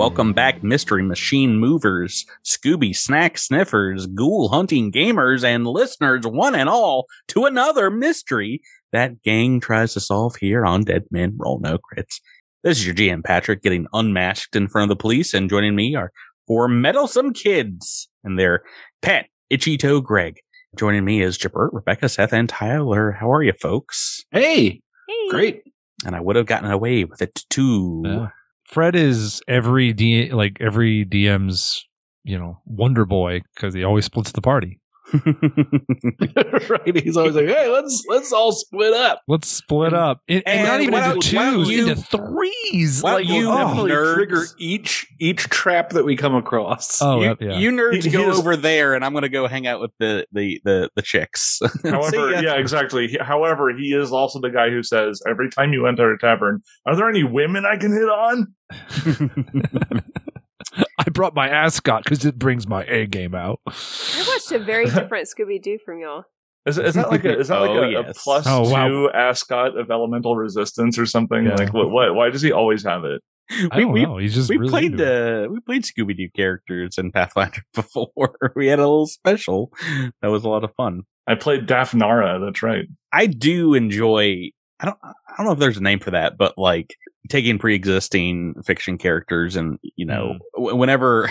Welcome back, Mystery Machine Movers, Scooby Snack Sniffers, Ghoul Hunting Gamers, and listeners, one and all, to another mystery that gang tries to solve here on Dead Men Roll No Crits. This is your GM, Patrick, getting unmasked in front of the police, and joining me are four meddlesome kids and their pet, Ichito Greg. Joining me is Jabert, Rebecca, Seth, and Tyler. How are you, folks? Hey! Great. And I would have gotten away with it, too. Fred is every DM's, wonder boy, because he always splits the party. Right? He's always like, hey, let's all split up. Let's split up. And not even into twos, into threes. Like, you nerds trigger each trap that we come across. Oh, you nerds go over there, and I'm going to go hang out with the chicks. However, yeah, exactly. However, he is also the guy who says, every time you enter a tavern, are there any women I can hit on? I brought my ascot because it brings my A game out. I watched a very different Scooby-Doo from y'all. Is that like a plus two ascot of elemental resistance or something? Yeah. Like what? Why does he always have it? I don't know. He's just we played Scooby-Doo characters in Pathfinder before. We had a little special that was a lot of fun. I played Daphne. That's right. I do enjoy. I don't know if there's a name for that, but like taking pre-existing fiction characters and, whenever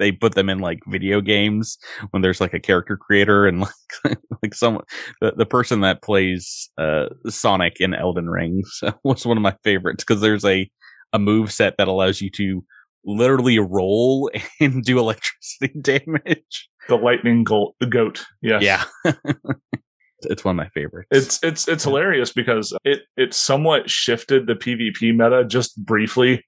they put them in like video games, when there's like a character creator and like someone, the person that plays Sonic in Elden Rings was one of my favorites because there's a move set that allows you to literally roll and do electricity damage. The lightning goat. Yes. Yeah. It's one of my favorites. It's hilarious because it somewhat shifted the PvP meta just briefly.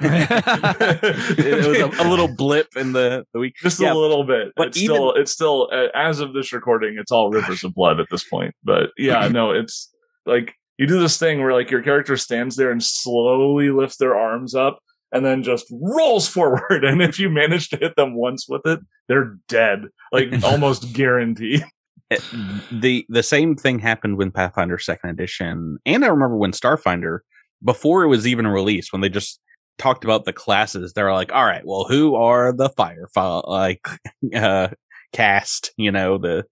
It was a little blip in the week, just a little bit. But it's still as of this recording, it's all rivers of blood at this point. But yeah, no, it's like you do this thing where like your character stands there and slowly lifts their arms up and then just rolls forward. And if you manage to hit them once with it, they're dead, like almost guaranteed. The same thing happened when Pathfinder 2nd Edition, and I remember when Starfinder, before it was even released, when they just talked about the classes, they were like, all right, well, who are the Firefly cast, the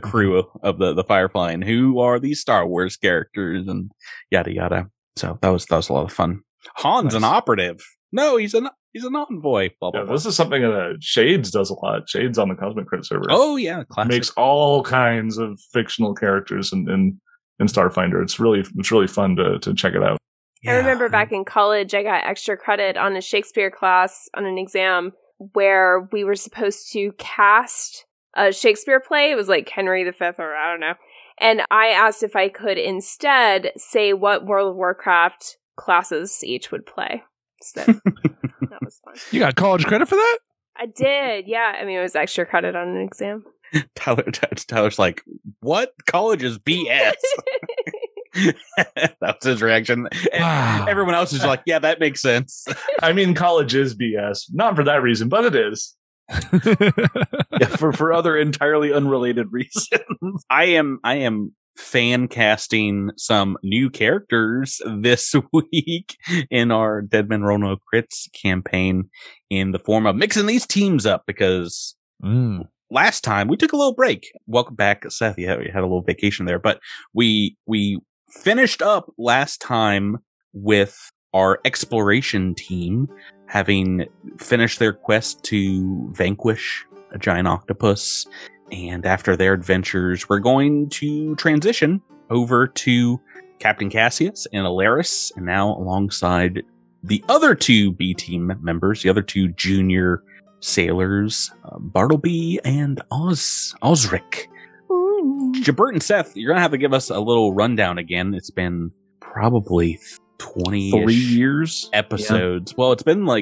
crew of the Firefly, and who are these Star Wars characters, and yada yada. So that was a lot of fun. Han's an operative. No, he's an envoy. Blah, blah, blah. This is something that Shades does a lot. Shades on the Cosmic Crit server. Oh, yeah. Classic. Makes all kinds of fictional characters in Starfinder. It's really fun to check it out. Yeah. I remember back in college, I got extra credit on a Shakespeare class on an exam where we were supposed to cast a Shakespeare play. It was like Henry V or I don't know. And I asked if I could instead say what World of Warcraft classes each would play. So that was fun. You got college credit for that? I did, yeah. I mean, it was extra credit on an exam. Tyler's like, what? College is BS. That was his reaction. Wow. Everyone else is like, yeah, that makes sense. I mean, college is BS. Not for that reason, but it is. Yeah, for other entirely unrelated reasons. I am fan casting some new characters this week in our Dead Men Roll No Crits campaign in the form of mixing these teams up because last time we took a little break. Welcome back, Seth. Yeah, we had a little vacation there, but we finished up last time with our exploration team having finished their quest to vanquish a giant octopus. And after their adventures, we're going to transition over to Captain Cassius and Elaerys, and now alongside the other two B-Team members, the other two junior sailors, Bartleby and Ozric. Jabert and Seth, you're going to have to give us a little rundown again. It's been probably 23 years episodes. Yeah. Well, it's been I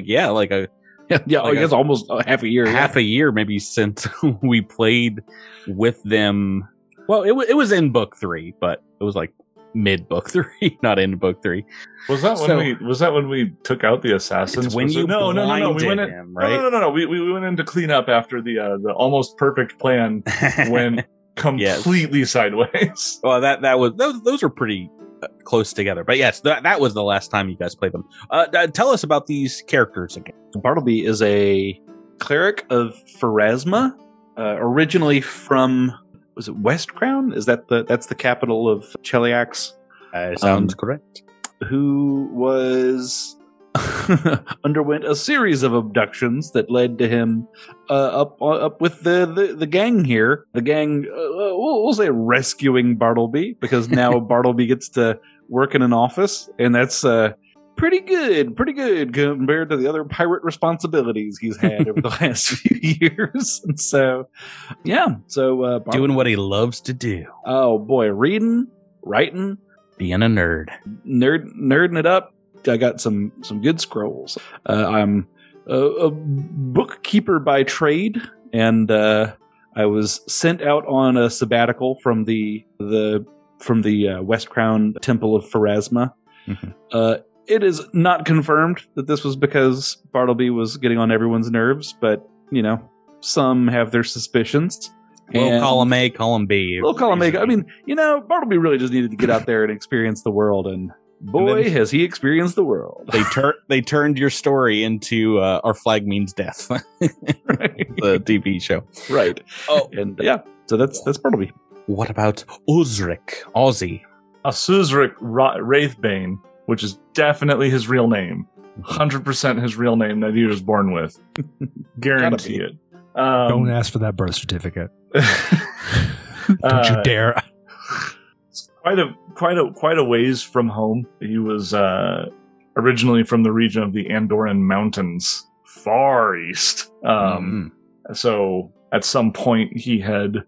guess almost half a year. Half a year, maybe, since we played with them. Well, it was in book 3, but it was like mid book 3, not in book 3. Was that when we took out the assassins? We went in to clean up after the almost perfect plan went completely sideways. Well, those are pretty close together. But yes, that was the last time you guys played them. Tell us about these characters again. Bartleby is a cleric of Pharasma, originally from, was it West Crown? Is that that's the capital of Cheliax? Sounds correct. Who was underwent a series of abductions that led to him up with the gang here. The gang, we'll say, rescuing Bartleby, because now Bartleby gets to work in an office, and that's pretty good compared to the other pirate responsibilities he's had over the last few years. And so, yeah, so Bartleby, doing what he loves to do. Oh boy, reading, writing, being a nerding it up. I got some good scrolls. I'm a bookkeeper by trade, and I was sent out on a sabbatical from the West Crown Temple of Pharasma. Mm-hmm. It is not confirmed that this was because Bartleby was getting on everyone's nerves, but you know, some have their suspicions. We'll call him A, call him B. We'll call him A. I mean, you know, Bartleby really just needed to get out there and experience the world, and boy, has he experienced the world. They turned your story into Our Flag Means Death, right. The TV show, right? Oh, and yeah, so that's Bartleby. What about Ozric, Ozzy? Ozric Wraithbane, which is definitely his real name, 100% his real name that he was born with. Guarantee it. Don't ask for that birth certificate. Don't you dare. Quite a ways from home. He was originally from the region of the Andoran Mountains, far east. So at some point he had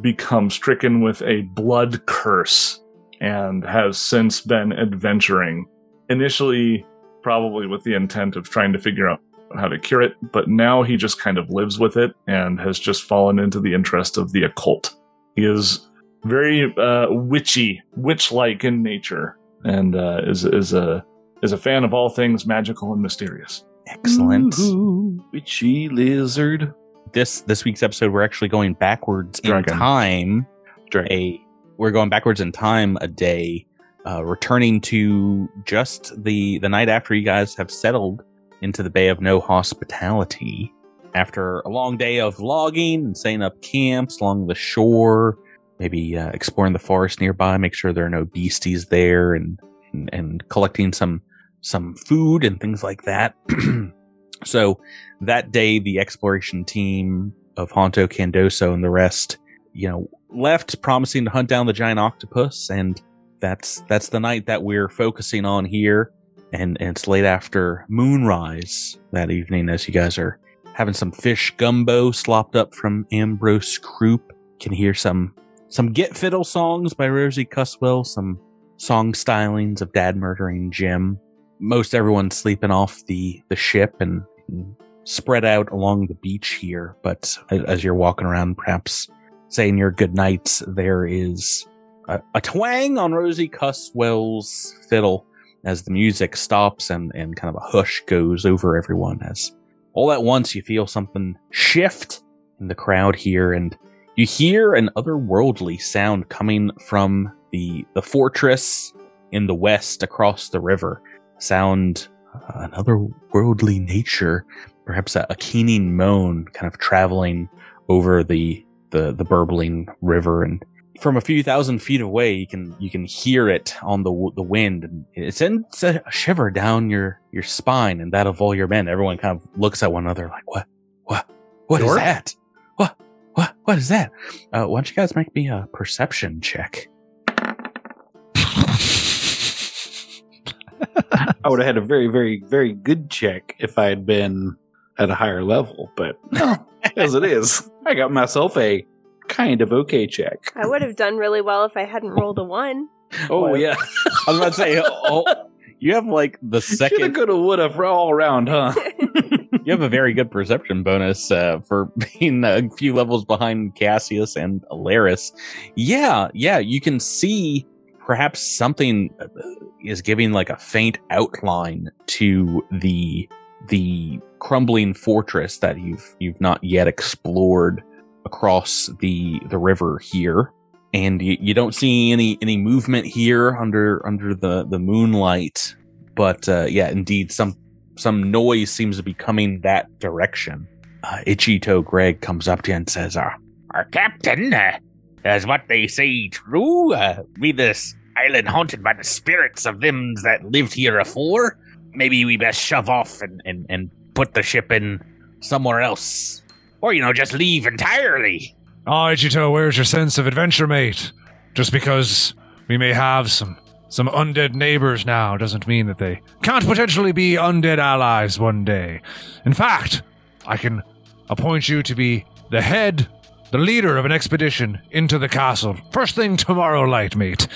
become stricken with a blood curse and has since been adventuring. Initially, probably with the intent of trying to figure out how to cure it, but now he just kind of lives with it and has just fallen into the interest of the occult. He is very witchy, witch-like in nature, and is a fan of all things magical and mysterious. Excellent. Ooh, witchy lizard. This week's episode, we're actually going backwards in time. We're going backwards in time a day, returning to just the night after you guys have settled into the Bay of No Hospitality, after a long day of logging and setting up camps along the shore. Maybe exploring the forest nearby, make sure there are no beasties there, and collecting some food and things like that. So that day, the exploration team of Honto, Candoso, and the rest, left, promising to hunt down the giant octopus, and that's the night that we're focusing on here. And it's late after moonrise that evening as you guys are having some fish gumbo slopped up from Ambrose Croup. Can hear some Get Fiddle songs by Rosie Cusswell, some song stylings of Dad Murdering Jim. Most everyone's sleeping off the ship and spread out along the beach here. But as you're walking around, perhaps saying your goodnights, there is a twang on Rosie Cusswell's fiddle as the music stops and kind of a hush goes over everyone. As all at once you feel something shift in the crowd here, and you hear an otherworldly sound coming from the fortress in the west across the river. Sound, an otherworldly nature, perhaps a keening moan kind of traveling over the burbling river. And from a few thousand feet away, you can hear it on the wind. And it sends a shiver down your spine and that of all your men. Everyone kind of looks at one another like, what is that? What is that? Why don't you guys make me a perception check? I would have had a very, very, very good check if I had been at a higher level, but no, as it is, I got myself a kind of okay check. I would have done really well if I hadn't rolled a 1. Oh, yeah. I was about to say, you have like the second... Shoulda, coulda, woulda for all around, huh? You have a very good perception bonus for being a few levels behind Cassius and Elaerys. Yeah, you can see perhaps something is giving like a faint outline to the crumbling fortress that you've not yet explored across the river here. And you don't see any movement here under the moonlight, but yeah, indeed, some noise seems to be coming that direction. Ichito Greg comes up to you and says, "Our captain, is what they say true? Be this island haunted by the spirits of them that lived here afore? Maybe we best shove off and put the ship in somewhere else, or just leave entirely." Oh, Ichito, where's your sense of adventure, mate? Just because we may have some undead neighbors now doesn't mean that they can't potentially be undead allies one day. In fact, I can appoint you to be the leader of an expedition into the castle. First thing tomorrow light, mate.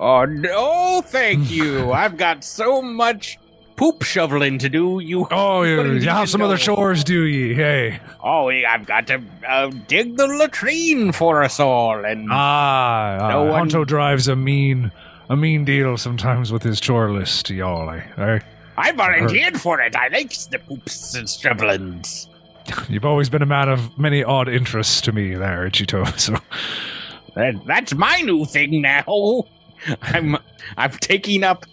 Oh, no, thank you. I've got so much poop shoveling to do. You have some other chores, do ye? Hey. Oh, I've got to dig the latrine for us all, and Honto drives a mean deal sometimes with his chore list, y'all. I volunteered for it. I like the poops and shovelings. You've always been a man of many odd interests to me, there, Ichito. So that's my new thing now. I'm taking up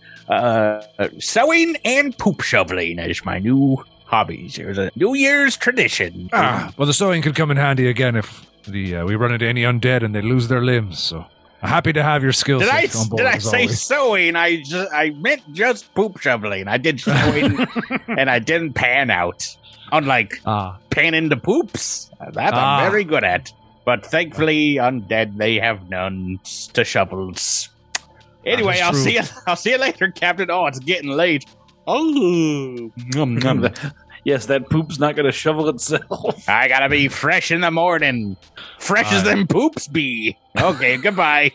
sewing and poop shoveling as my new hobbies. It was a New Year's tradition. Well, the sewing could come in handy again if we run into any undead and they lose their limbs. So happy to have your skills. Did I say sewing? I meant just poop shoveling. I did sewing and I didn't pan out. Unlike panning the poops, that I'm very good at. But thankfully, undead, they have none to shovels. Anyway, I'll see you later, Captain. Oh, it's getting late. Oh, yes, that poop's not going to shovel itself. I gotta be fresh in the morning, fresh as them poops be. Okay, goodbye.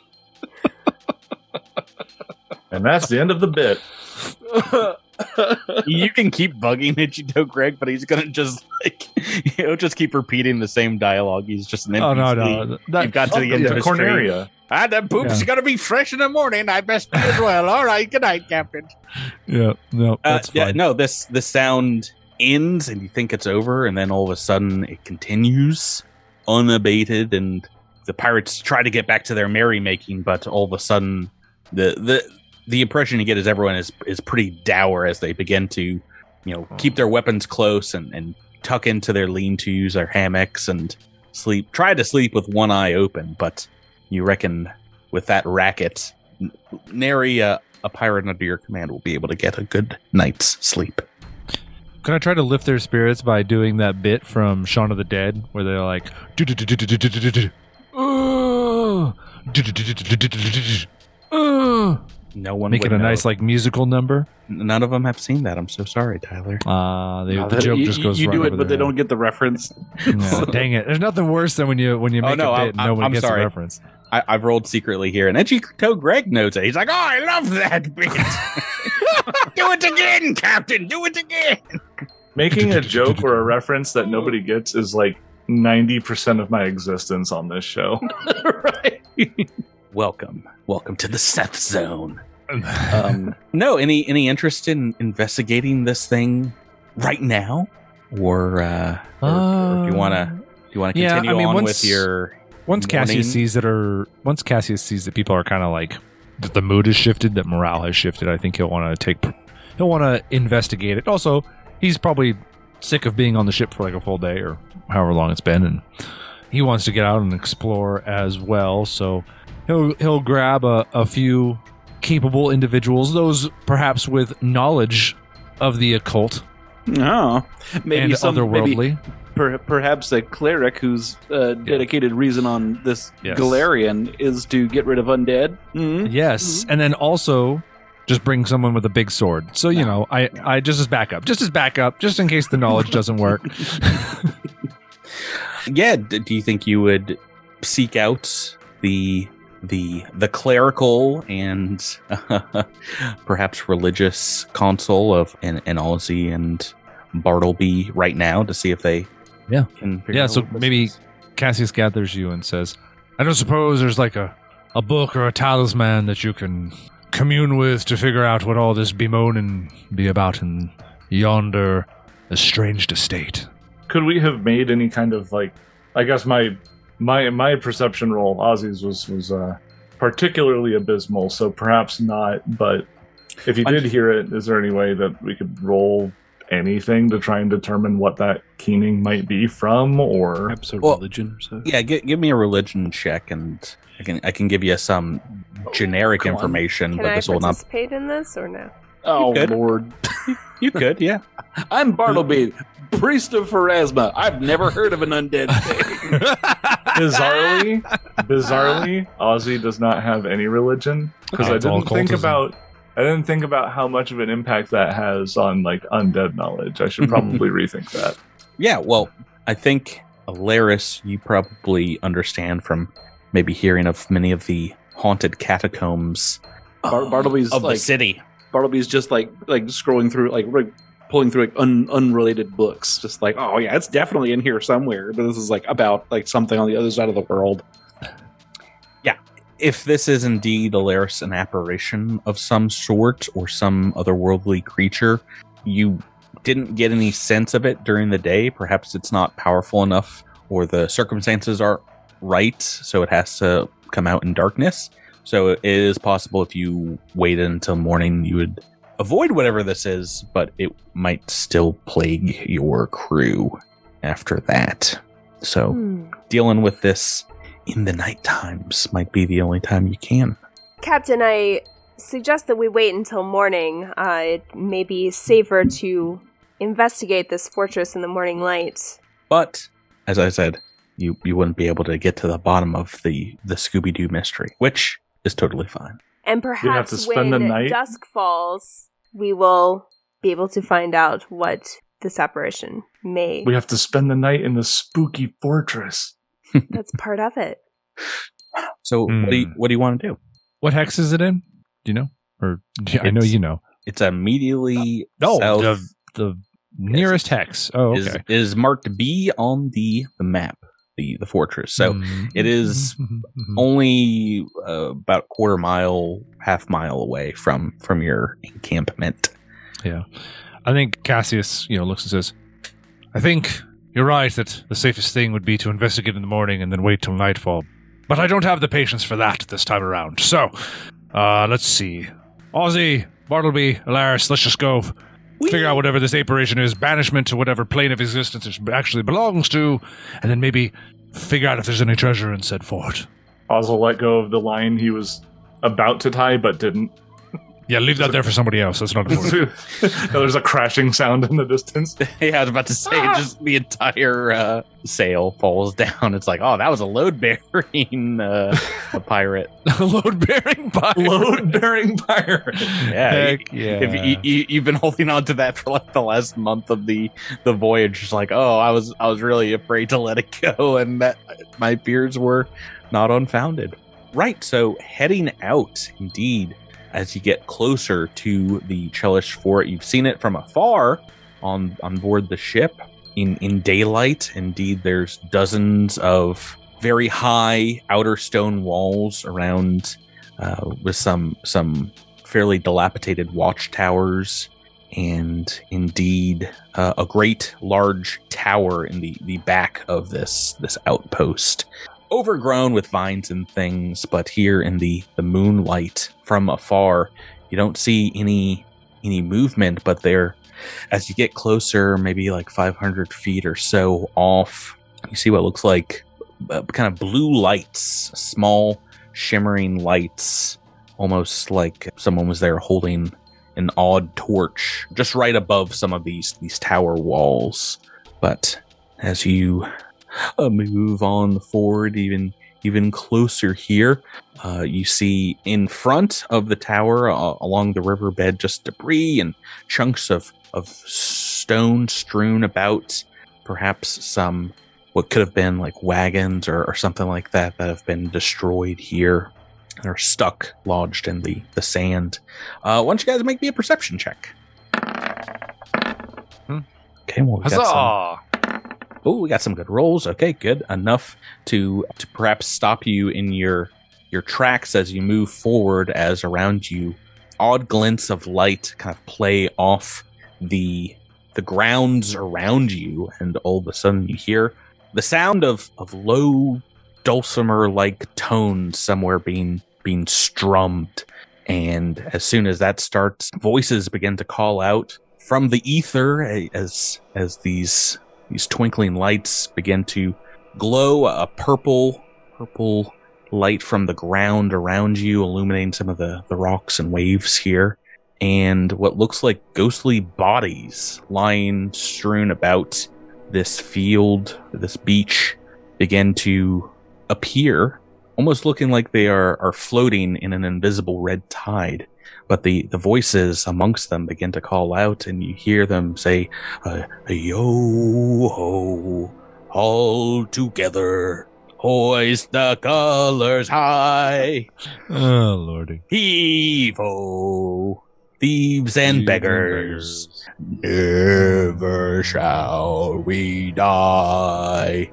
And that's the end of the bit. You can keep bugging Ichito Greg, but he's gonna just keep repeating the same dialogue. He's just an NPC. Oh no! You've got to the end of Corneria. Ah, the poop's gonna be fresh in the morning. I best be as well. All right, good night, Captain. Yeah, no, that's fine. Yeah, no. The sound ends, and you think it's over, and then all of a sudden it continues unabated, and the pirates try to get back to their merrymaking, but all of a sudden the impression you get is everyone is pretty dour as they begin to, keep their weapons close and tuck into their lean-tos, their hammocks, and sleep. Try to sleep with one eye open, but you reckon with that racket, nary a pirate under your command will be able to get a good night's sleep. Can I try to lift their spirits by doing that bit from Shaun of the Dead where they're like, no one make it a nice musical number. None of them have seen that. I'm so sorry, Tyler. The joke just goes. You do it, but they don't get the reference. No, dang it! There's nothing worse than when you make a bit and no one gets the reference. I've rolled secretly here, and Ichito Greg knows it. He's like, "Oh, I love that bit." Do it again, Captain. Do it again. Making a joke or a reference that nobody gets is like 90% of my existence on this show. Right. Welcome to the Seth Zone. No, any interest in investigating this thing right now, or do you want to continue on with your? Once Cassius sees that people are kind of like that, the mood has shifted, that morale has shifted. I think he'll want to investigate it. Also, he's probably sick of being on the ship for like a full day or however long it's been, and he wants to get out and explore as well. So. He'll grab a few capable individuals, those perhaps with knowledge of the occult. No, maybe and otherworldly. Perhaps a cleric whose dedicated reason on this Galarian is to get rid of undead. Mm-hmm. Yes, mm-hmm. And then also just bring someone with a big sword. So I just as backup, just in case the knowledge doesn't work. Yeah, do you think you would seek out the clerical and perhaps religious council of Ozzy and Bartleby right now to see if they can figure out? So maybe Cassius gathers you and says, "I don't suppose there's like a book or a talisman that you can commune with to figure out what all this bemoaning be about in yonder estranged estate." Could we have made any kind of I guess my My perception roll, Ozzy's, was particularly abysmal, so perhaps not, but if you did hear it, is there any way that we could roll anything to try and determine what that keening might be from, or... Perhaps a religion or so? Yeah, give me a religion check, and I can give you some generic information. Can but this will not participate in this, or no? Oh, Lord. You could, yeah. I'm Bartleby, priest of Pharasma. I've never heard of an undead thing. Bizarrely, Ozzy does not have any religion, because I didn't think about how much of an impact that has on undead knowledge. I should probably rethink that. Yeah, well, I think Elaerys, you probably understand from maybe hearing of many of the haunted catacombs Bartleby's of the city. Bartleby's just like scrolling through, like pulling through unrelated books, just like, oh yeah, it's definitely in here somewhere. But this is about something on the other side of the world. Yeah, if this is indeed Elaerys, an apparition of some sort or some otherworldly creature, you didn't get any sense of it during the day. Perhaps it's not powerful enough, or the circumstances aren't right, so it has to come out in darkness. So it is possible if you waited until morning, you would avoid whatever this is, but it might still plague your crew after that. So dealing with this in the night times might be the only time you can. Captain, I suggest that we wait until morning. It may be safer to investigate this fortress in the morning light. But, as I said, you wouldn't be able to get to the bottom of the Scooby-Doo mystery, which... is totally fine. And perhaps when dusk falls, we will be able to find out what this apparition may... We have to spend the night in the spooky fortress. That's part of it. So what do you want to do? What hex is it in? Do you know? Or I know you know. It's immediately south. The nearest hex. Oh, okay. Is marked B on the map. The fortress. So it is only about half mile away from your encampment. Yeah. I think Cassius, looks and says, I think you're right that the safest thing would be to investigate in the morning and then wait till nightfall. But I don't have the patience for that this time around. So, let's see. Ozzy, Bartleby, Elaerys, let's just go. Figure out whatever this apparition is, banishment to whatever plane of existence it actually belongs to, and then maybe figure out if there's any treasure in said fort. Ozzel let go of the line he was about to tie, but didn't. Yeah, leave that there for somebody else. That's not important. No, there's a crashing sound in the distance. Yeah, I was about to say, just the entire sail falls down. It's like, that was a load-bearing pirate. A load-bearing pirate. Load-bearing pirate. Yeah. Heck yeah. If you've been holding on to that for the last month of the voyage. It's like, I was really afraid to let it go, and that my fears were not unfounded. Right, so heading out, indeed. As you get closer to the Chelish fort, you've seen it from afar on board the ship in daylight. Indeed, there's dozens of very high outer stone walls around with some fairly dilapidated watchtowers. And indeed, a great large tower in the back of this outpost. Overgrown with vines and things, but here in the moonlight from afar, you don't see any movement, but there, as you get closer, maybe 500 feet or so off, you see what looks like kind of blue lights, small shimmering lights, almost like someone was there holding an odd torch just right above some of these tower walls. But as you move on forward even closer here, you see in front of the tower along the riverbed just debris and chunks of stone strewn about, perhaps some what could have been wagons or something like that have been destroyed here and are stuck lodged in the sand. Why don't you guys make me a perception check? Okay, well, we got some. Oh, we got some good rolls. Okay, good. Enough to perhaps stop you in your tracks as you move forward, as around you, odd glints of light kind of play off the grounds around you, and all of a sudden you hear the sound of low dulcimer-like tone somewhere being strummed. And as soon as that starts, voices begin to call out from the ether as these twinkling lights begin to glow, a purple light from the ground around you, illuminating some of the rocks and waves here. And what looks like ghostly bodies lying strewn about this field, this beach, begin to appear, almost looking like they are floating in an invisible red tide. But the voices amongst them begin to call out, and you hear them say, "Yo-ho, all together, hoist the colors high. Oh, lordy. Heave-ho. Thieves and beggars, never shall we die."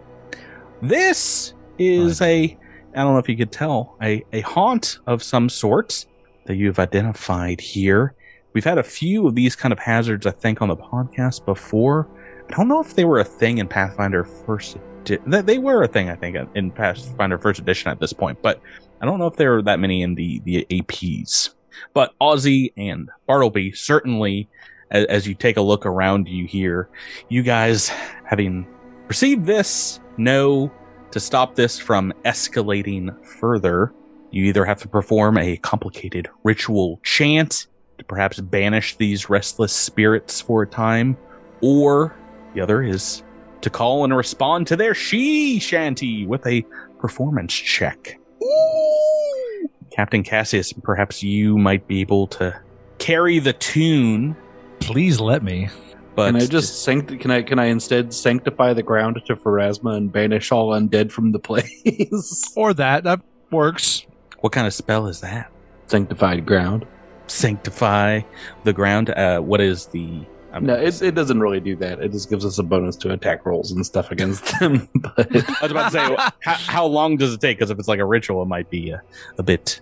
This is I don't know if you could tell, a haunt of some sort that you've identified here. We've had a few of these kind of hazards, I think, on the podcast before. I don't know if they were a thing in Pathfinder 1st Edition. They were a thing, I think, in Pathfinder 1st Edition at this point, but I don't know if there were that many in the APs. But Ozzy and Bartleby, certainly, as you take a look around you here, you guys, having perceived this, know to stop this from escalating further, you either have to perform a complicated ritual chant to perhaps banish these restless spirits for a time, or the other is to call and respond to their she-shanty with a performance check. Ooh. Captain Cassius, perhaps you might be able to carry the tune. Please let me. But can I just can I instead sanctify the ground to Pharasma and banish all undead from the place? Or that works. What kind of spell is that? Sanctified ground. Sanctify the ground. What is the? It doesn't really do that. It just gives us a bonus to attack rolls and stuff against them. But I was about to say, how long does it take? Because if it's like a ritual, it might be a bit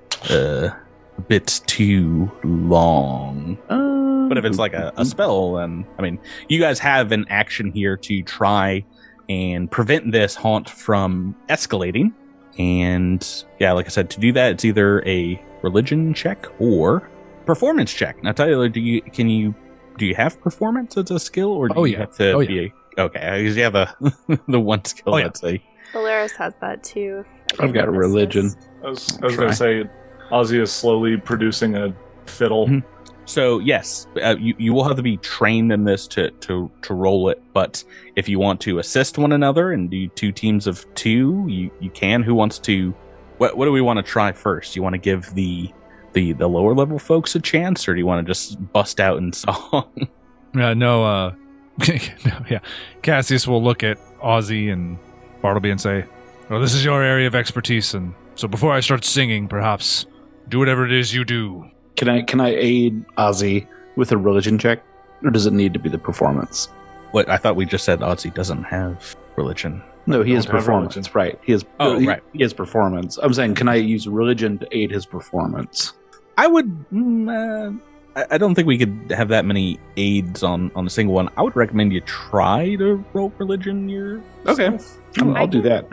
too long. But if it's like a spell, then I mean, you guys have an action here to try and prevent this haunt from escalating. And yeah, like I said, to do that, it's either a religion check or performance check. Now, Tyler, do you have performance as a skill, or do you have to be a, okay? Because you have the one skill. I'd say Elaerys has that too. I've got religion. I was going to say, Ozzy is slowly producing a fiddle. Mm-hmm. So yes, you will have to be trained in this to roll it. But if you want to assist one another and do two teams of two, you can. Who wants to? What do we want to try first? You want to give the lower level folks a chance, or do you want to just bust out in song? No. Cassius will look at Ozzy and Bartleby and say, "Well, this is your area of expertise, and so before I start singing, perhaps do whatever it is you do." Can I aid Ozzy with a religion check, or does it need to be the performance? What, I thought we just said Ozzy doesn't have religion. No, he has performance, right? He has performance. I'm saying, can I use religion to aid his performance? I would. I don't think we could have that many aids on a single one. I would recommend you try to roll religion. Okay. I'll do that.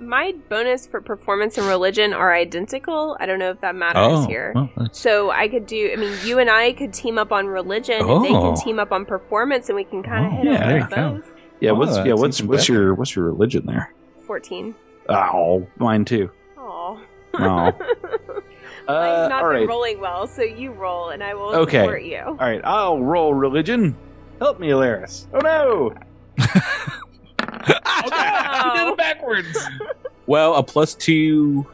My bonus for performance and religion are identical. I don't know if that matters here. Well, so I could you and I could team up on religion, and they can team up on performance, and we can kind of hit it both. Yeah, what's your religion there? 14. Oh, mine too. Oh. I've not been rolling well, so you roll, and I will support you. All right, I'll roll religion. Help me, Elaerys. Oh, no! You did it backwards! Well, a +2...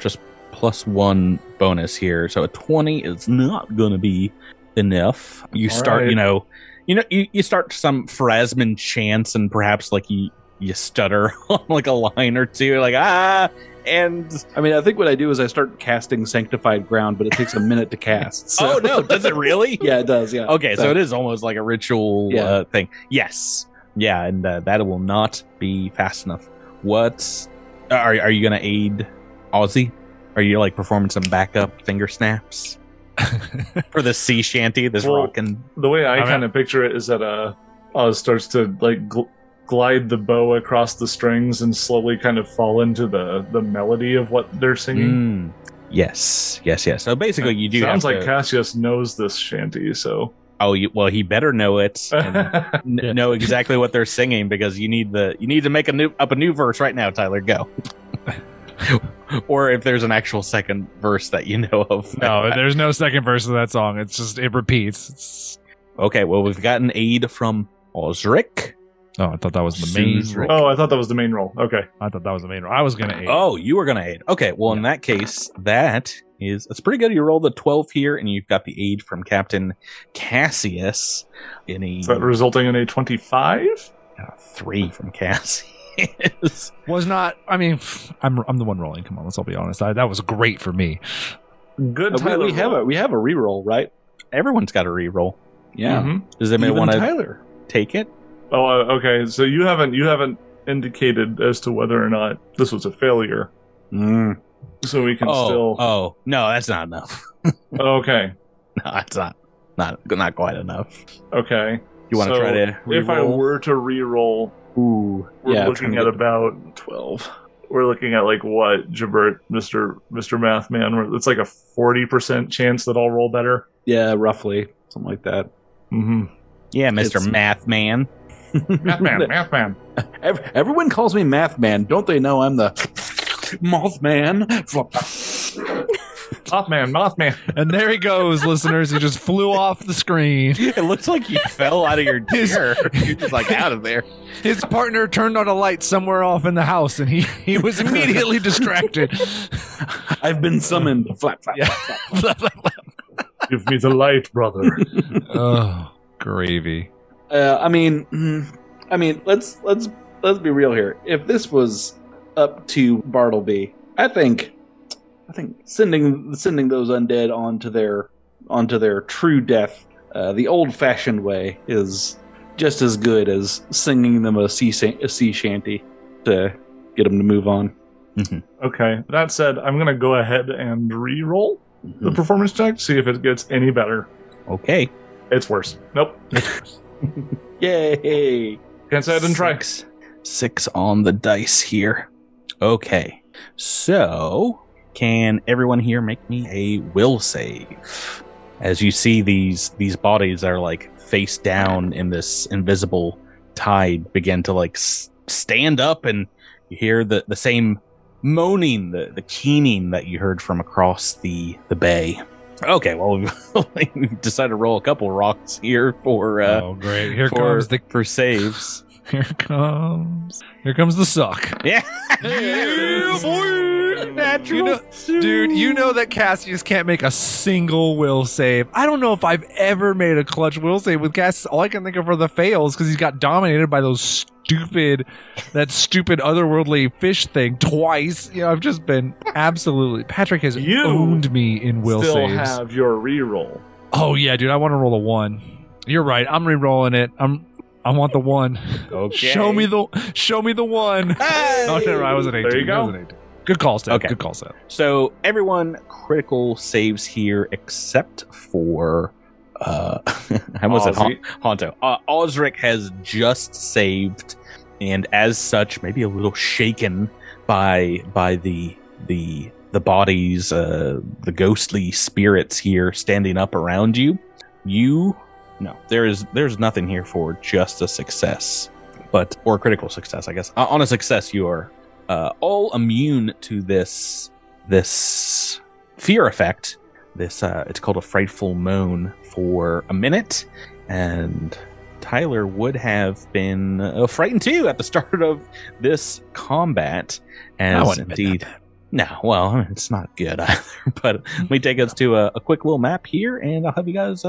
just +1 bonus here, so a 20 is not going to be enough. You start some Pharasman chants, and perhaps, like, you stutter on, like, a line or two, like, And I think what I do is I start casting Sanctified Ground, but it takes a minute to cast. So. Oh, no. Does it really? Yeah, it does. Yeah. Okay. So it is almost like a ritual thing. Yes. Yeah. And that will not be fast enough. Are you going to aid Ozzy? Are you like performing some backup finger snaps for the sea shanty? The way I kind of picture it is that Oz starts to like glide the bow across the strings and slowly kind of fall into the melody of what they're singing. Yes. So basically, you do. Sounds like Cassius knows this shanty, so. Oh, well, he better know it and know exactly what they're singing, because you need to make a new verse right now, Tyler. Go. Or if there's an actual second verse that you know of. No, there's no second verse of that song. It's just, it repeats. Okay, well, we've gotten aid from Ozric. Oh, I thought that was the main roll. Oh, I thought that was the main roll. Okay. I thought that was the main roll. I was going to aid. Oh, you were going to aid. Okay, well, in that case, that's pretty good. You rolled a 12 here, and you've got the aid from Captain Cassius. Is that resulting in a 25? 3 from Cassius. I'm the one rolling. Come on, let's all be honest. That was great for me. Good. Tyler, we have a reroll, right? Everyone's got a reroll. Yeah. Mm-hmm. Does anybody want to take it? Oh, okay. So you haven't indicated as to whether or not this was a failure. Mm. So we can still. Oh no, that's not enough. Okay. No, that's not quite enough. Okay. You want to try to reroll? If I were to reroll. Ooh, we're looking at about 12. We're looking at like what, Jabert, Mr. Math Man? It's like a 40% chance that I'll roll better. Yeah, roughly something like that. Mm-hmm. Yeah, Mr. Math Man. Math Man. Everyone calls me Math Man. Don't they know I'm the Mothman. And there he goes, listeners. He just flew off the screen. It looks like you fell out of your chair. You're just like out of there. His partner turned on a light somewhere off in the house, and he was immediately distracted. I've been summoned. Flap, flap, flap, flap. Give me the light, brother. Oh, gravy. I mean, let's be real here. If this was up to Bartleby, I think sending those undead onto their true death the old-fashioned way is just as good as singing them a sea shanty to get them to move on. Mm-hmm. Okay. That said, I'm going to go ahead and re-roll the performance check to see if it gets any better. Okay. It's worse. Nope. Yay! Can't say I didn't try. 6 on the dice here. Okay. So... can everyone here make me a will save? As you see these bodies are like face down in this invisible tide begin to like stand up, and you hear the same moaning, the keening that you heard from across the bay. Okay, well, we've decided to roll a couple rocks here for great. Here comes for saves. Here comes the suck. Yeah. Yeah, boy. Natural. You know that Cassius can't make a single will save. I don't know if I've ever made a clutch will save with Cassius. All I can think of are the fails, because he's got dominated by those stupid otherworldly fish thing twice. You know, I've just been absolutely. Patrick has owned me in will saves. You still have your reroll. Oh yeah, dude, I want to roll a 1. You're right. I'm rerolling it. I want the 1. Okay. Show me the 1. Hey! Oh, no, I was an 18. There you go. Good call, Seth. Okay. Good call, Seth. So everyone critical saves here except for I almost said Honto. Ozric has just saved, and as such, maybe a little shaken by the bodies, the ghostly spirits here standing up around you. No, there's nothing here for just a success, or critical success, I guess. On a success, you are all immune to this fear effect. This it's called a frightful moan for a minute, and Tyler would have been frightened too at the start of this combat. As indeed. No, well, it's not good either. But let me take us to a quick little map here, and I'll have you guys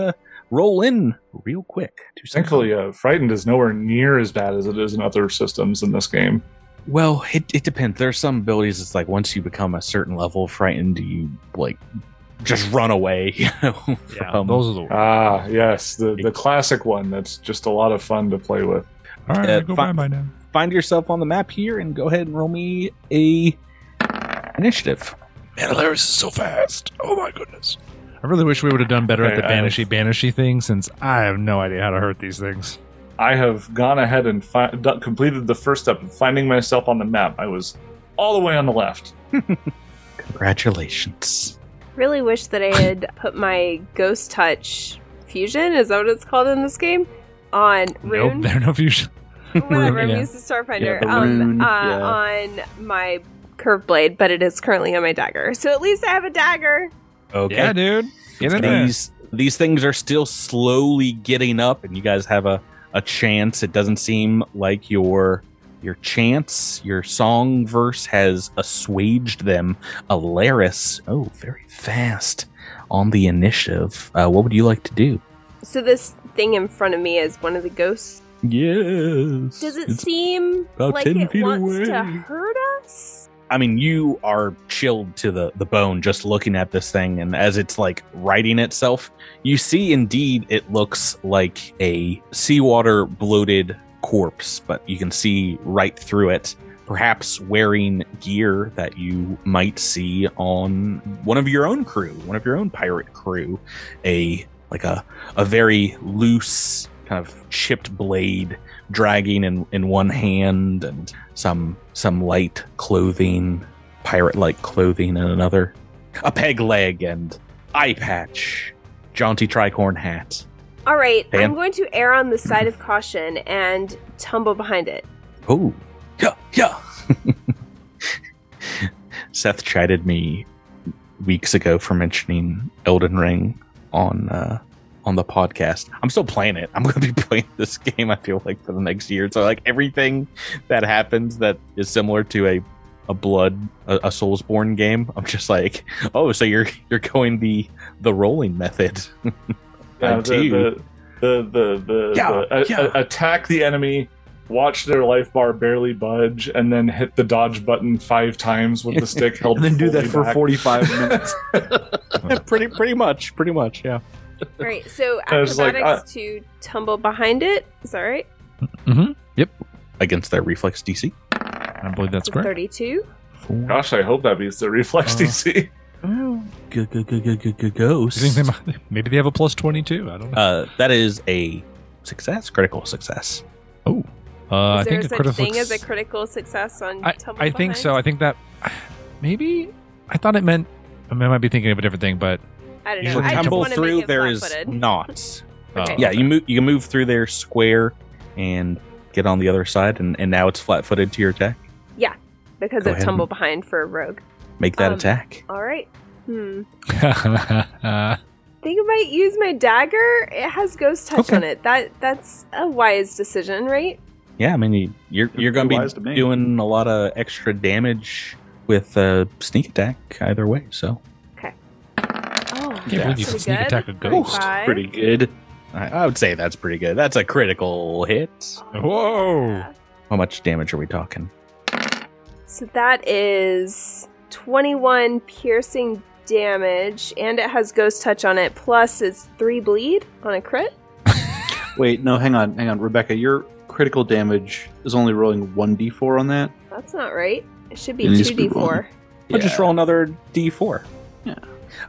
roll in real quick. Thankfully, frightened is nowhere near as bad as it is in other systems in this game. Well, it depends. There's some abilities. It's like once you become a certain level of frightened, you like just run away. You know, yeah, those are the ones. Ah, yes, the classic one. That's just a lot of fun to play with. All right, go bye now. Find yourself on the map here, and go ahead and roll me a initiative. Man, Elaerys is so fast. Oh my goodness. I really wish we would have done better at the banishy thing, since I have no idea how to hurt these things. I have gone ahead and completed the first step of finding myself on the map. I was all the way on the left. Congratulations. Really wish that I had put my Ghost Touch Fusion, is that what it's called in this game? On Rune. Nope, there are no Fusion. Whatever, Rune, yeah. I'm used to Starfinder. Yeah, Rune, yeah. On my Curved Blade, but it is currently on my dagger. So at least I have a dagger. Okay, yeah, dude. Get in there. These things are still slowly getting up, and you guys have a chance. It doesn't seem like your chance, your song verse has assuaged them. Elaerys, very fast on the initiative. What would you like to do? So this thing in front of me is one of the ghosts? Yes. Does it seem like it wants to hurt us? I mean, you are chilled to the bone just looking at this thing, and as it's like righting itself, you see indeed it looks like a seawater bloated corpse, but you can see right through it, perhaps wearing gear that you might see on one of your own crew, one of your own pirate crew, a very loose kind of chipped blade dragging in one hand and some light clothing, pirate-like clothing in another. A peg leg and eye patch. Jaunty tricorn hat. All right, and I'm going to err on the side of caution and tumble behind it. Oh, yeah. Seth chided me weeks ago for mentioning Elden Ring on the podcast. I'm still playing it. I'm going to be playing this game, I feel like, for the next year. So, like, everything that happens that is similar to a Soulsborne game, I'm just like, so you're going the rolling method. Attack the enemy, watch their life bar barely budge, and then hit the dodge button 5 times with the stick held. And then do that for 45 minutes. Pretty much, yeah. All right, so acrobatics to tumble behind it. Is that right? Mm-hmm. Yep. Against their reflex DC. I believe that's correct. 32. Gosh, I hope that beats their reflex DC. Oh. Ghost. Maybe they have a plus 22. I don't know. That is a success. Critical success. Oh. Is there such thing as a critical success on tumble behind? I think so. I think that maybe... I thought it meant... I mean, I might be thinking of a different thing, but... I don't know. You can tumble through, there is knots. Okay. Yeah, you can move through there square and get on the other side, and now it's flat-footed to your attack? Yeah, because of tumble behind for a rogue. Make that attack. All right. I think I might use my dagger. It has ghost touch on it. That's a wise decision, right? Yeah, I mean, you're going to be doing a lot of extra damage with sneak attack either way, so... I can't believe you can sneak attack a ghost. That's pretty good. I would say that's pretty good. That's a critical hit. Whoa! Yeah. How much damage are we talking? So that is 21 piercing damage, and it has ghost touch on it, plus it's 3 bleed on a crit. Wait, no, hang on. Rebecca, your critical damage is only rolling 1d4 on that? That's not right. It should be 2d4. Yeah. Just roll another d4. Yeah.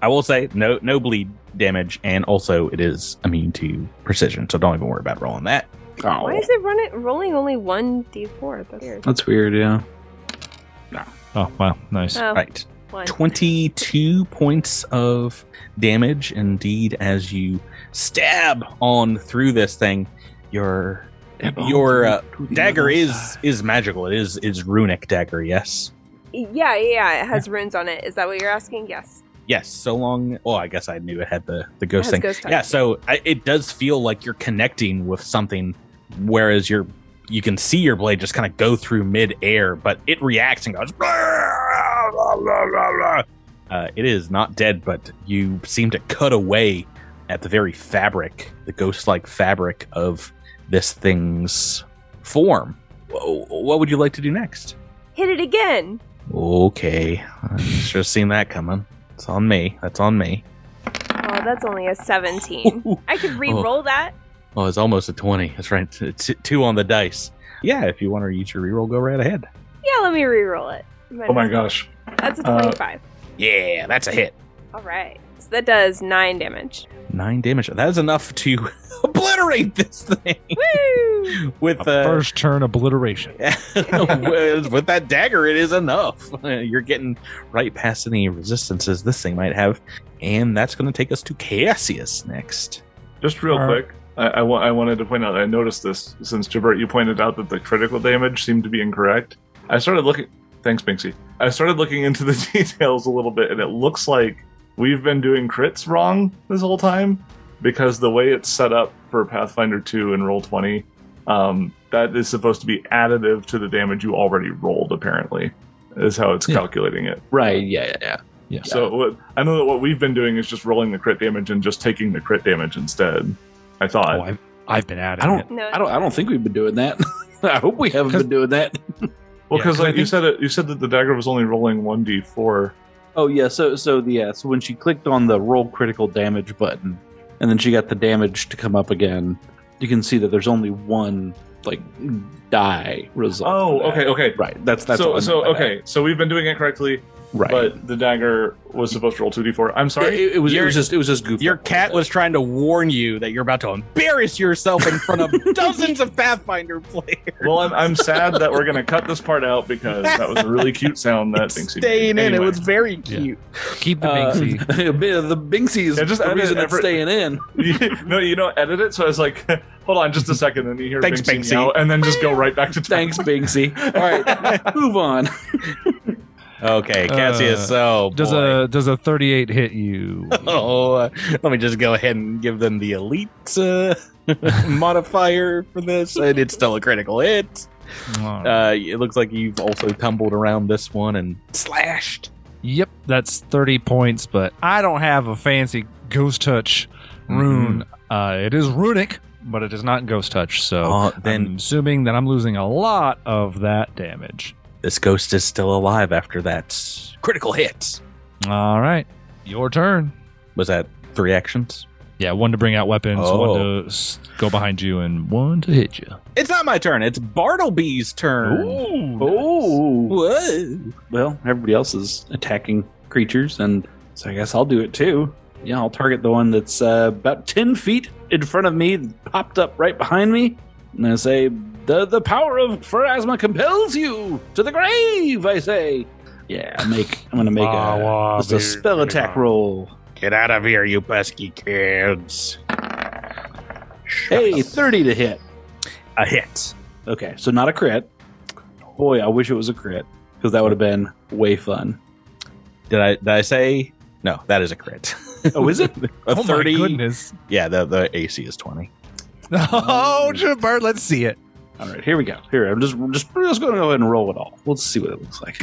I will say no bleed damage, and also it is immune to precision, so don't even worry about rolling that. Oh. Why is it rolling only 1d4? That's weird. That's weird, yeah. No. Oh, wow. Nice. Oh, right. 22 points of damage, indeed, as you stab on through this thing. Your dagger is magical. It is runic dagger, yes? Yeah. It has runes on it. Is that what you're asking? Yes. Yes, so long... Oh, I guess I knew it had the ghost thing. Ghost type. Yeah, so it does feel like you're connecting with something, whereas you can see your blade just kind of go through mid-air, but it reacts and goes... Blah, blah, blah, blah. It is not dead, but you seem to cut away at the very fabric, the ghost-like fabric of this thing's form. What would you like to do next? Hit it again! Okay, I should have seen that coming. That's on me. Oh, that's only a 17. Ooh. I could re-roll that. Oh, it's almost a 20. That's right. It's 2 on the dice. Yeah, if you want to use your re-roll, go right ahead. Yeah, let me re-roll it. That's a 25. Yeah, that's a hit. All right. So that does 9 damage. 9 damage. That is enough to obliterate this thing. Woo! With a first turn obliteration. With that dagger, it is enough. You're getting right past any resistances this thing might have. And that's going to take us to Cassius next. Just real quick, I wanted to point out, I noticed this since, Jabert, you pointed out that the critical damage seemed to be incorrect. I started looking... Thanks, Binksy. I started looking into the details a little bit, and it looks like we've been doing crits wrong this whole time, because the way it's set up for Pathfinder 2 and Roll20, that is supposed to be additive to the damage you already rolled, apparently, is how it's calculating it. Right, yeah. So I know that what we've been doing is just rolling the crit damage and just taking the crit damage instead, I thought. Oh, I've been adding it. I don't think we've been doing that. I hope we haven't been doing that. Well, because you said that the dagger was only rolling 1d4. Oh yeah, so when she clicked on the roll critical damage button, and then she got the damage to come up again, you can see that there's only one die result. Oh, okay, right. That's so we've been doing it correctly. Right. But the dagger was supposed to roll 2d4. I'm sorry. It was just goofy. Your cat was trying to warn you that you're about to embarrass yourself in front of dozens of Pathfinder players. Well, I'm sad that we're going to cut this part out because that was a really cute sound that Binksy made. Anyway. It was very cute. Yeah. Keep the Binksy. The Binksy is the reason it's staying in. No, you don't edit it. So I was like, hold on just a second, and you hear Binksy yell, and then just go right back to talk. Thanks, Binksy. All right, move on. Okay, Cassius. Does a 38 hit you? Let me just go ahead and give them the elite modifier for this, and it's still a critical hit. It looks like you've also tumbled around this one and slashed. Yep, that's 30 points, but I don't have a fancy ghost touch rune. Mm-hmm. It is runic, but it is not ghost touch. So then, I'm assuming that I'm losing a lot of that damage. This ghost is still alive after that critical hit. All right. Your turn. Was that 3 actions? Yeah, 1 to bring out weapons, 1 to go behind you, and 1 to hit you. It's not my turn. It's Bartleby's turn. Ooh, nice. Whoa. Well, everybody else is attacking creatures, and so I guess I'll do it too. Yeah, I'll target the one that's about 10 feet in front of me, popped up right behind me, and I say... The power of Pharasma compels you to the grave, I say. Yeah, I'm gonna make a spell attack roll. Get out of here, you pesky kids. Hey, 30 to hit. A hit. Okay, so not a crit. Boy, I wish it was a crit, because that would have been way fun. Did I say? No, that is a crit. Oh, is it? Oh, 30. My goodness. Yeah, the AC is 20. Oh, Jabert, let's see it. All right, here we go. Here, I'm just going to go ahead and roll it all. We'll see what it looks like.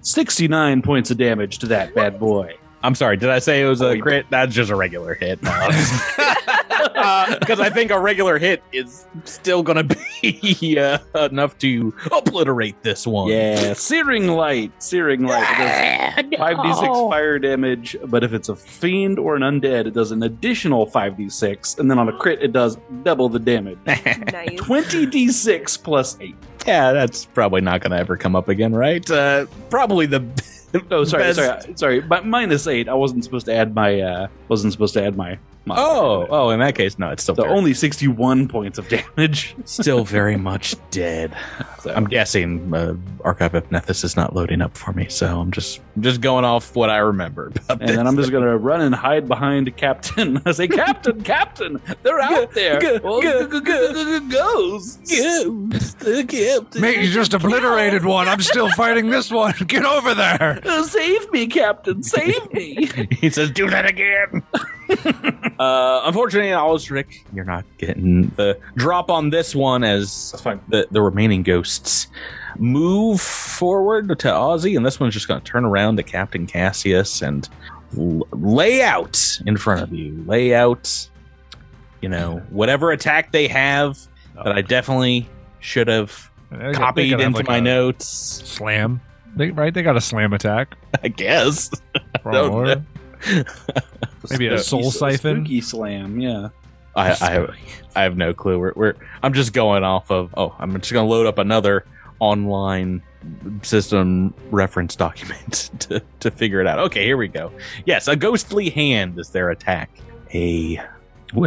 69 points of damage to that bad boy. I'm sorry, did I say it was a crit? That's just a regular hit. Because I think a regular hit is still going to be enough to obliterate this one. Yeah, searing light. It does 5d6 fire damage, but if it's a fiend or an undead, it does an additional 5d6, and then on a crit, it does double the damage. Nice. 20d6 plus 8. Yeah, that's probably not going to ever come up again, right? Probably the... Oh, sorry. But minus 8. I wasn't supposed to add my. Oh, in that case, no. It's still only 61 points of damage. Still very much dead. So. I'm guessing Archive of Nethys is not loading up for me, so I'm just going off what I remember. Then I'm just gonna run and hide behind Captain. I say, Captain, they're out there. Ghosts, Captain. Mate, you just obliterated one. I'm still fighting this one. Get over there. Save me, Captain. Save me. He says, do that again. Unfortunately, Ozric, you're not getting the drop on this one as the remaining ghosts move forward to Ozzy, and this one's just going to turn around to Captain Cassius and lay out in front of you. Lay out, whatever attack they have that I definitely should have copied into my notes. Slam. They got a slam attack. I guess. Maybe a soul siphon, spooky slam. Yeah, I have no clue. I'm just going off of. I'm just going to load up another online system reference document to figure it out. Okay, here we go. Yes, a ghostly hand is their attack. It's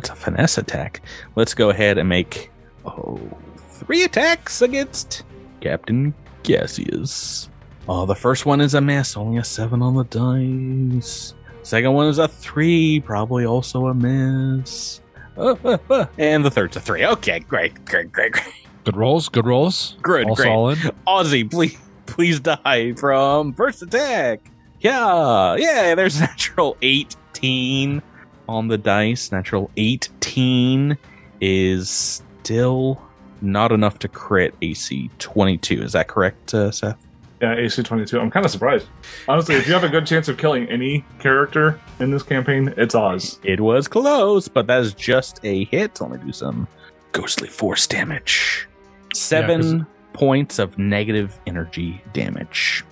a finesse attack. Let's go ahead and make 3 attacks against Captain Cassius. The first one is a miss, only a 7 on the dice. Second one is a 3, probably also a miss. And the third's a 3. Okay, great. Good rolls. Good. Solid. Aussie, please die from first attack. Yeah, there's natural 18 on the dice. Natural 18 is still not enough to crit AC 22. Is that correct, Seth? Yeah, AC 22. I'm kind of surprised. Honestly, if you have a good chance of killing any character in this campaign, it's Oz. It was close, but that's just a hit. Let me do some ghostly force damage. 7 points of negative energy damage.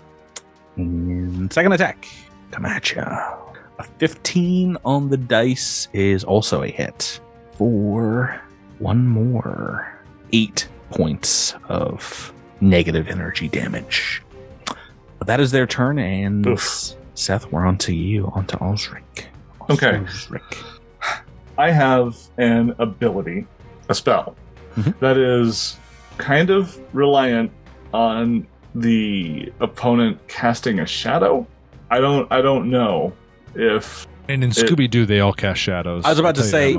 And second attack. Come at ya. A 15 on the dice is also a hit. 4. One more. 8 points of negative energy damage. But that is their turn, and Seth, we're on to you, on to Ozric. Okay. Ozric. I have an ability, a spell, that is kind of reliant on the opponent casting a shadow. I don't know if... And in Scooby-Doo, they all cast shadows. I was about to say,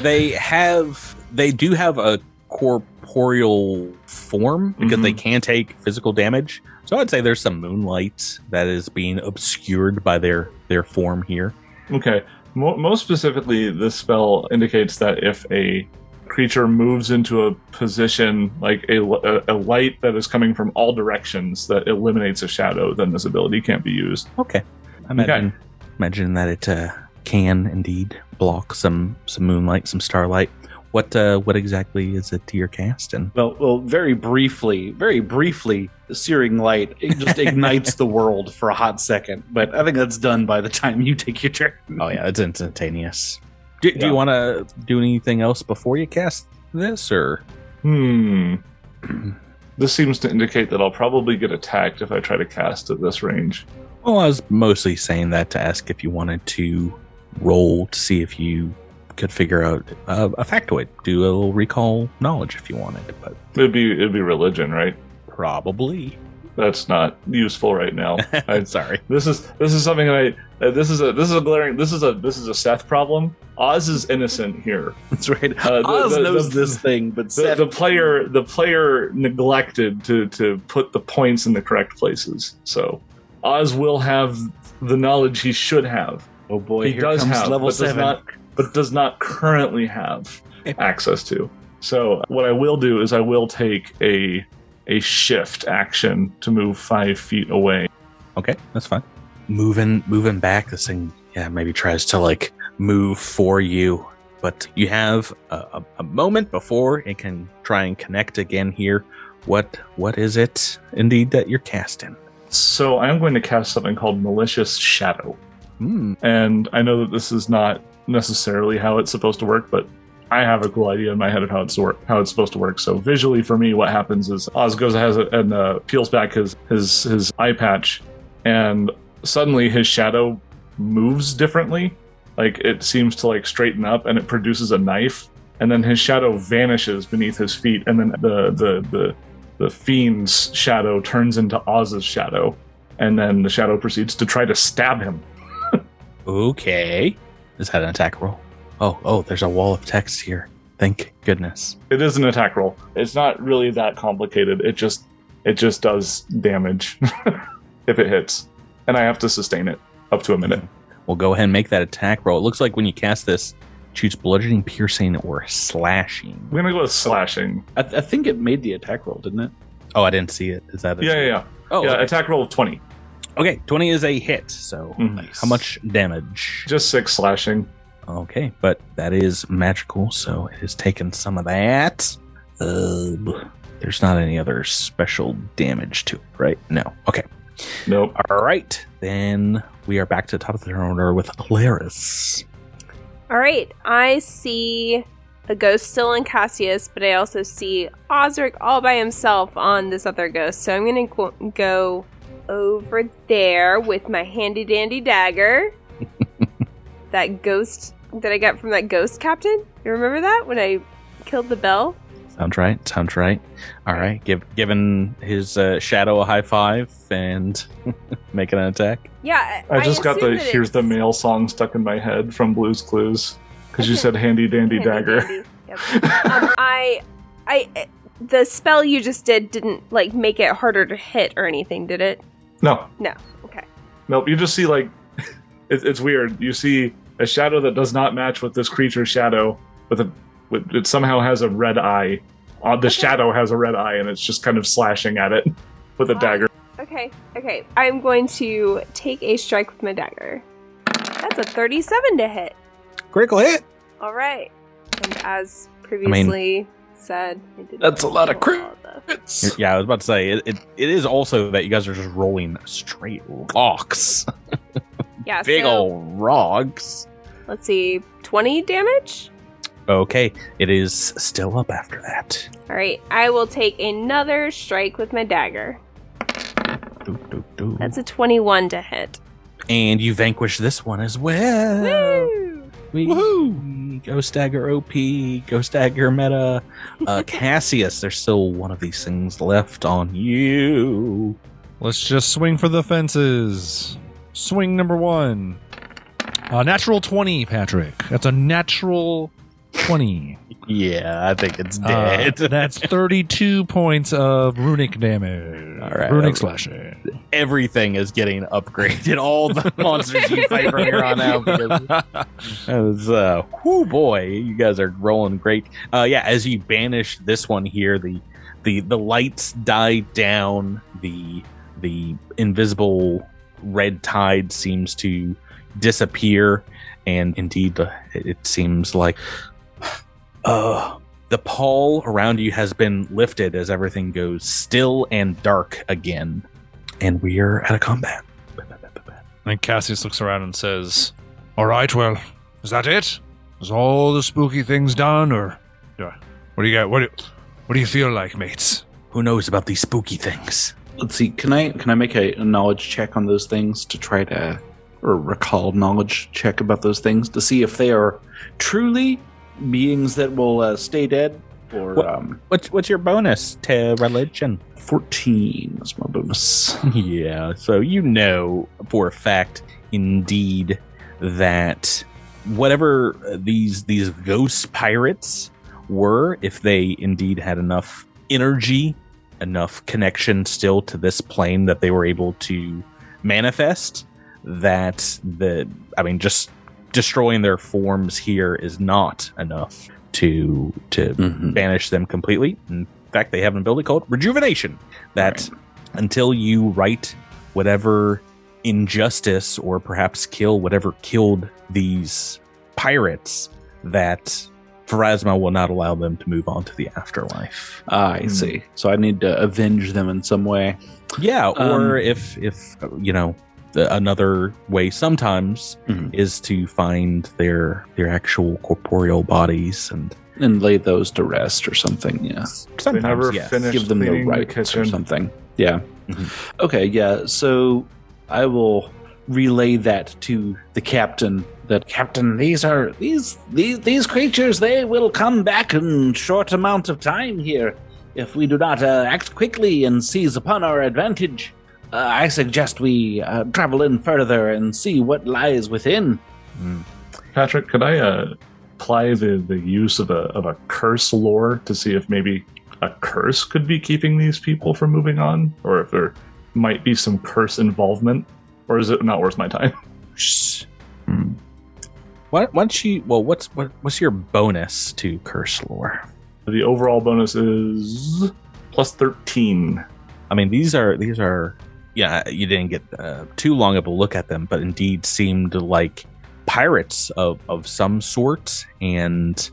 they do have a corporeal form because they can take physical damage. So I'd say there's some moonlight that is being obscured by their form here. Okay. Most specifically, this spell indicates that if a creature moves into a position like a light that is coming from all directions that eliminates a shadow, then this ability can't be used. Okay. I imagine that it can indeed block some moonlight, some starlight. What exactly is it to your casting? Well, very briefly, searing light, it just ignites the world for a hot second. But I think that's done by the time you take your turn. Oh yeah, it's instantaneous. Do you want to do anything else before you cast this, or? This seems to indicate that I'll probably get attacked if I try to cast at this range. Well, I was mostly saying that to ask if you wanted to roll to see if you could figure out a factoid. Do a little recall knowledge if you wanted. But it'd be religion, right? Probably. That's not useful right now. I'm sorry. This is something that this is a Seth problem. Oz is innocent here. That's right. Oz knows this thing, but the player neglected to put the points in the correct places. So Oz will have the knowledge he should have. Oh boy, he does have level 7. Does not currently have access to. So what I will do is I will take a shift action to move 5 feet away. Okay, that's fine. Moving back, this thing maybe tries to move for you, but you have a moment before it can try and connect again here. What is it indeed that you're casting? So I'm going to cast something called Malicious Shadow. And I know that this is not necessarily how it's supposed to work, but I have a cool idea in my head of how it's supposed to work. So visually for me, what happens is Oz goes ahead and peels back his eye patch, and suddenly his shadow moves differently. Like it seems to straighten up, and it produces a knife, and then his shadow vanishes beneath his feet, and then the fiend's shadow turns into Oz's shadow, and then the shadow proceeds to try to stab him. Okay. Is that an attack roll? Oh, there's a wall of text here. Thank goodness. It is an attack roll. It's not really that complicated. It just does damage if it hits. And I have to sustain it up to a minute. We'll go ahead and make that attack roll. It looks like when you cast this, choose bludgeoning, piercing, or slashing. We're going to go with slashing. I think it made the attack roll, didn't it? Oh, I didn't see it. Is that it? Yeah. Oh, yeah, okay. Attack roll of 20. Okay, 20 is a hit, so nice. How much damage? Just 6 slashing. Okay, but that is magical, so it has taken some of that. There's not any other special damage to it, right? No. Okay. Nope. All right, then we are back to the top of the turn order with Elaerys. All right, I see a ghost still on Cassius, but I also see Ozric all by himself on this other ghost. So I'm going to go over there with my handy-dandy dagger. That ghost that I got from that ghost captain. You remember that? When I killed the bell? Sounds right. All right. Giving his shadow a high five and making an attack. Yeah. I just got the Here's the Mail song stuck in my head from Blue's Clues. Because you said handy-dandy dagger. Dandy. Yep. The spell you just did didn't, like, make it harder to hit or anything, did it? No. Okay. Nope, you just see, like, it's weird. You see a shadow that does not match with this creature's shadow, with it somehow has a red eye. The shadow has a red eye, and it's just kind of slashing at it with a dagger. Okay. I'm going to take a strike with my dagger. That's a 37 to hit. Critical hit. All right. And as previously said, that's a lot of crits. Yeah, I was about to say, it is also that you guys are just rolling straight rocks. Yeah, big old rocks. Let's see, 20 damage? Okay, it is still up after that. All right, I will take another strike with my dagger. That's a 21 to hit. And you vanquish this one as well. Woo! We Ghost Dagger OP, Ghost Dagger Meta. Cassius, there's still one of these things left on you. Let's just swing for the fences. Swing number one. Natural 20, Patrick. That's a natural 20. Yeah, I think it's dead. That's 32 points of runic damage. All right, runic slashing. Everything is getting upgraded. All the monsters you fight from here on out. Whoo boy, you guys are rolling great. Yeah, as you banish this one here, the lights die down. The invisible red tide seems to disappear, and indeed, it seems like. The pall around you has been lifted as everything goes still and dark again. And we're out of combat. And Cassius looks around and says, "All right, well, is that it? Is all the spooky things done, or what do you got? What do you feel like, mates? Who knows about these spooky things?" Let's see. Can I make a knowledge check on those things to try to, or recall knowledge check about those things to see if they are truly beings that will stay dead, or what's your bonus to religion? 14 is my bonus. Yeah, so you know for a fact, indeed, that whatever these ghost pirates were, if they indeed had enough energy, enough connection still to this plane that they were able to manifest, that just destroying their forms here is not enough to banish them completely. In fact, they have an ability called Rejuvenation. That until you right whatever injustice or perhaps kill whatever killed these pirates, that Pharasma will not allow them to move on to the afterlife. I see. So I need to avenge them in some way. Yeah, or if you know. Another way sometimes is to find their actual corporeal bodies and lay those to rest or something. Yeah, sometimes they never finish. Give them the rights or something. Yeah. Mm-hmm. Okay. Yeah. So I will relay that to the captain. These are these creatures. They will come back in short amount of time here if we do not act quickly and seize upon our advantage. I suggest we travel in further and see what lies within. Patrick, could I apply the use of a curse lore to see if maybe a curse could be keeping these people from moving on? Or if there might be some curse involvement? Or is it not worth my time? Why don't you... Well, what's your bonus to curse lore? The overall bonus is plus 13. I mean, these are... Yeah, you didn't get too long of a look at them, but indeed seemed like pirates of some sort, and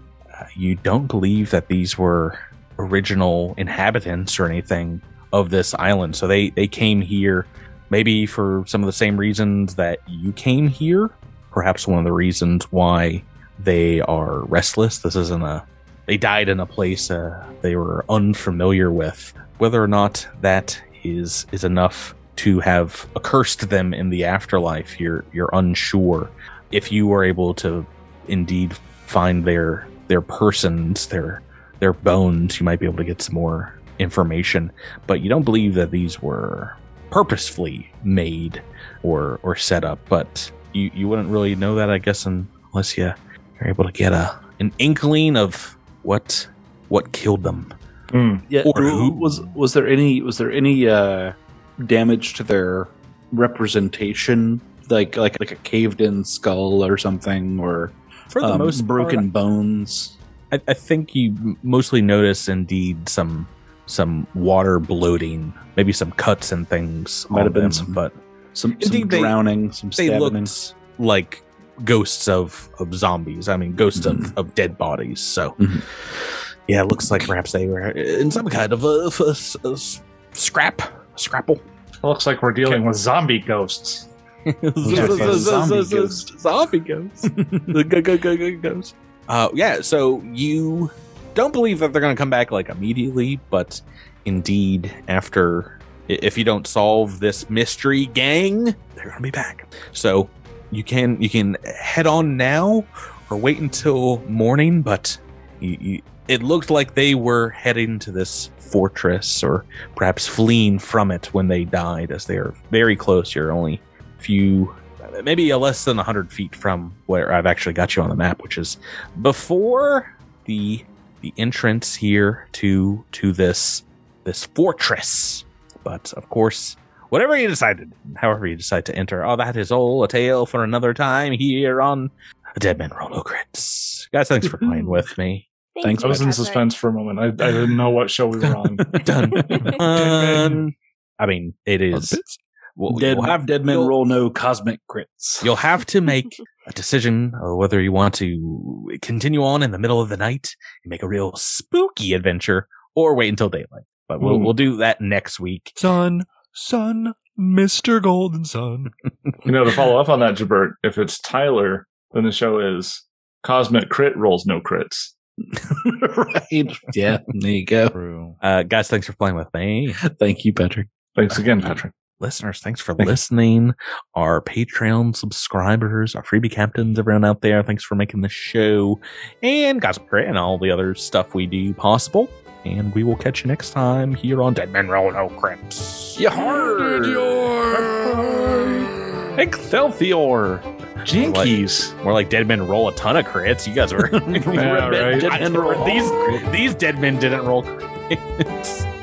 you don't believe that these were original inhabitants or anything of this island. So they came here maybe for some of the same reasons that you came here. Perhaps one of the reasons why they are restless. This isn't a They died in a place they were unfamiliar with. Whether or not that is enough to have accursed them in the afterlife, you're unsure. If you were able to indeed find their persons, their bones, you might be able to get some more information. But you don't believe that these were purposefully made or set up. But you wouldn't really know that, I guess, unless you're able to get an inkling of what killed them. Yeah. Or who was there any damage to their representation, like a caved in skull or something, or for the most broken bones? I think you mostly notice indeed some water bloating, maybe some cuts and things. Might have been some drowning, some stabbing. They looked like ghosts of zombies. I mean, ghosts of dead bodies. So, yeah, it looks like perhaps they were in some kind of a scrapple. It looks like we're dealing with zombie ghosts. Zombie ghosts. Ghosts. Yeah, so you don't believe that they're going to come back like immediately, but indeed, if you don't solve this mystery, gang, they're going to be back. So you can head on now or wait until morning, but it looked like they were heading to this fortress or perhaps fleeing from it when they died, as they are very close. You're only a few, maybe less than 100 feet from where I've actually got you on the map, which is before the entrance here to this fortress. But of course, whatever you decided, however you decide to enter, that is all a tale for another time here on Dead Men Roll No Crits. Guys, thanks for playing with me. Thanks. I was in suspense for a moment. I didn't know what show we were on. Done. I mean, it is. Dead Men Roll No Cosmic Crits. You'll have to make a decision of whether you want to continue on in the middle of the night and make a real spooky adventure, or wait until daylight. But we'll do that next week. Son, Mr. Golden Sun. To follow up on that, Jabert, if it's Tyler, then the show is Cosmic Crit Rolls No Crits. Right. Yeah, there you go. Guys, thanks for playing with me. Thank you, Patrick. Thanks again, Patrick. Listeners, thanks for listening. Our Patreon subscribers, our freebie captains, everyone out there, thanks for making the show and Gossip Crit and all the other stuff we do possible. And we will catch you next time here on Dead Men Roll No Crits. Yahar! Excelsior! Jinkies! More like Dead Men Roll a Ton of Crits. You guys were... Dead Men Roll. These dead men didn't roll crits.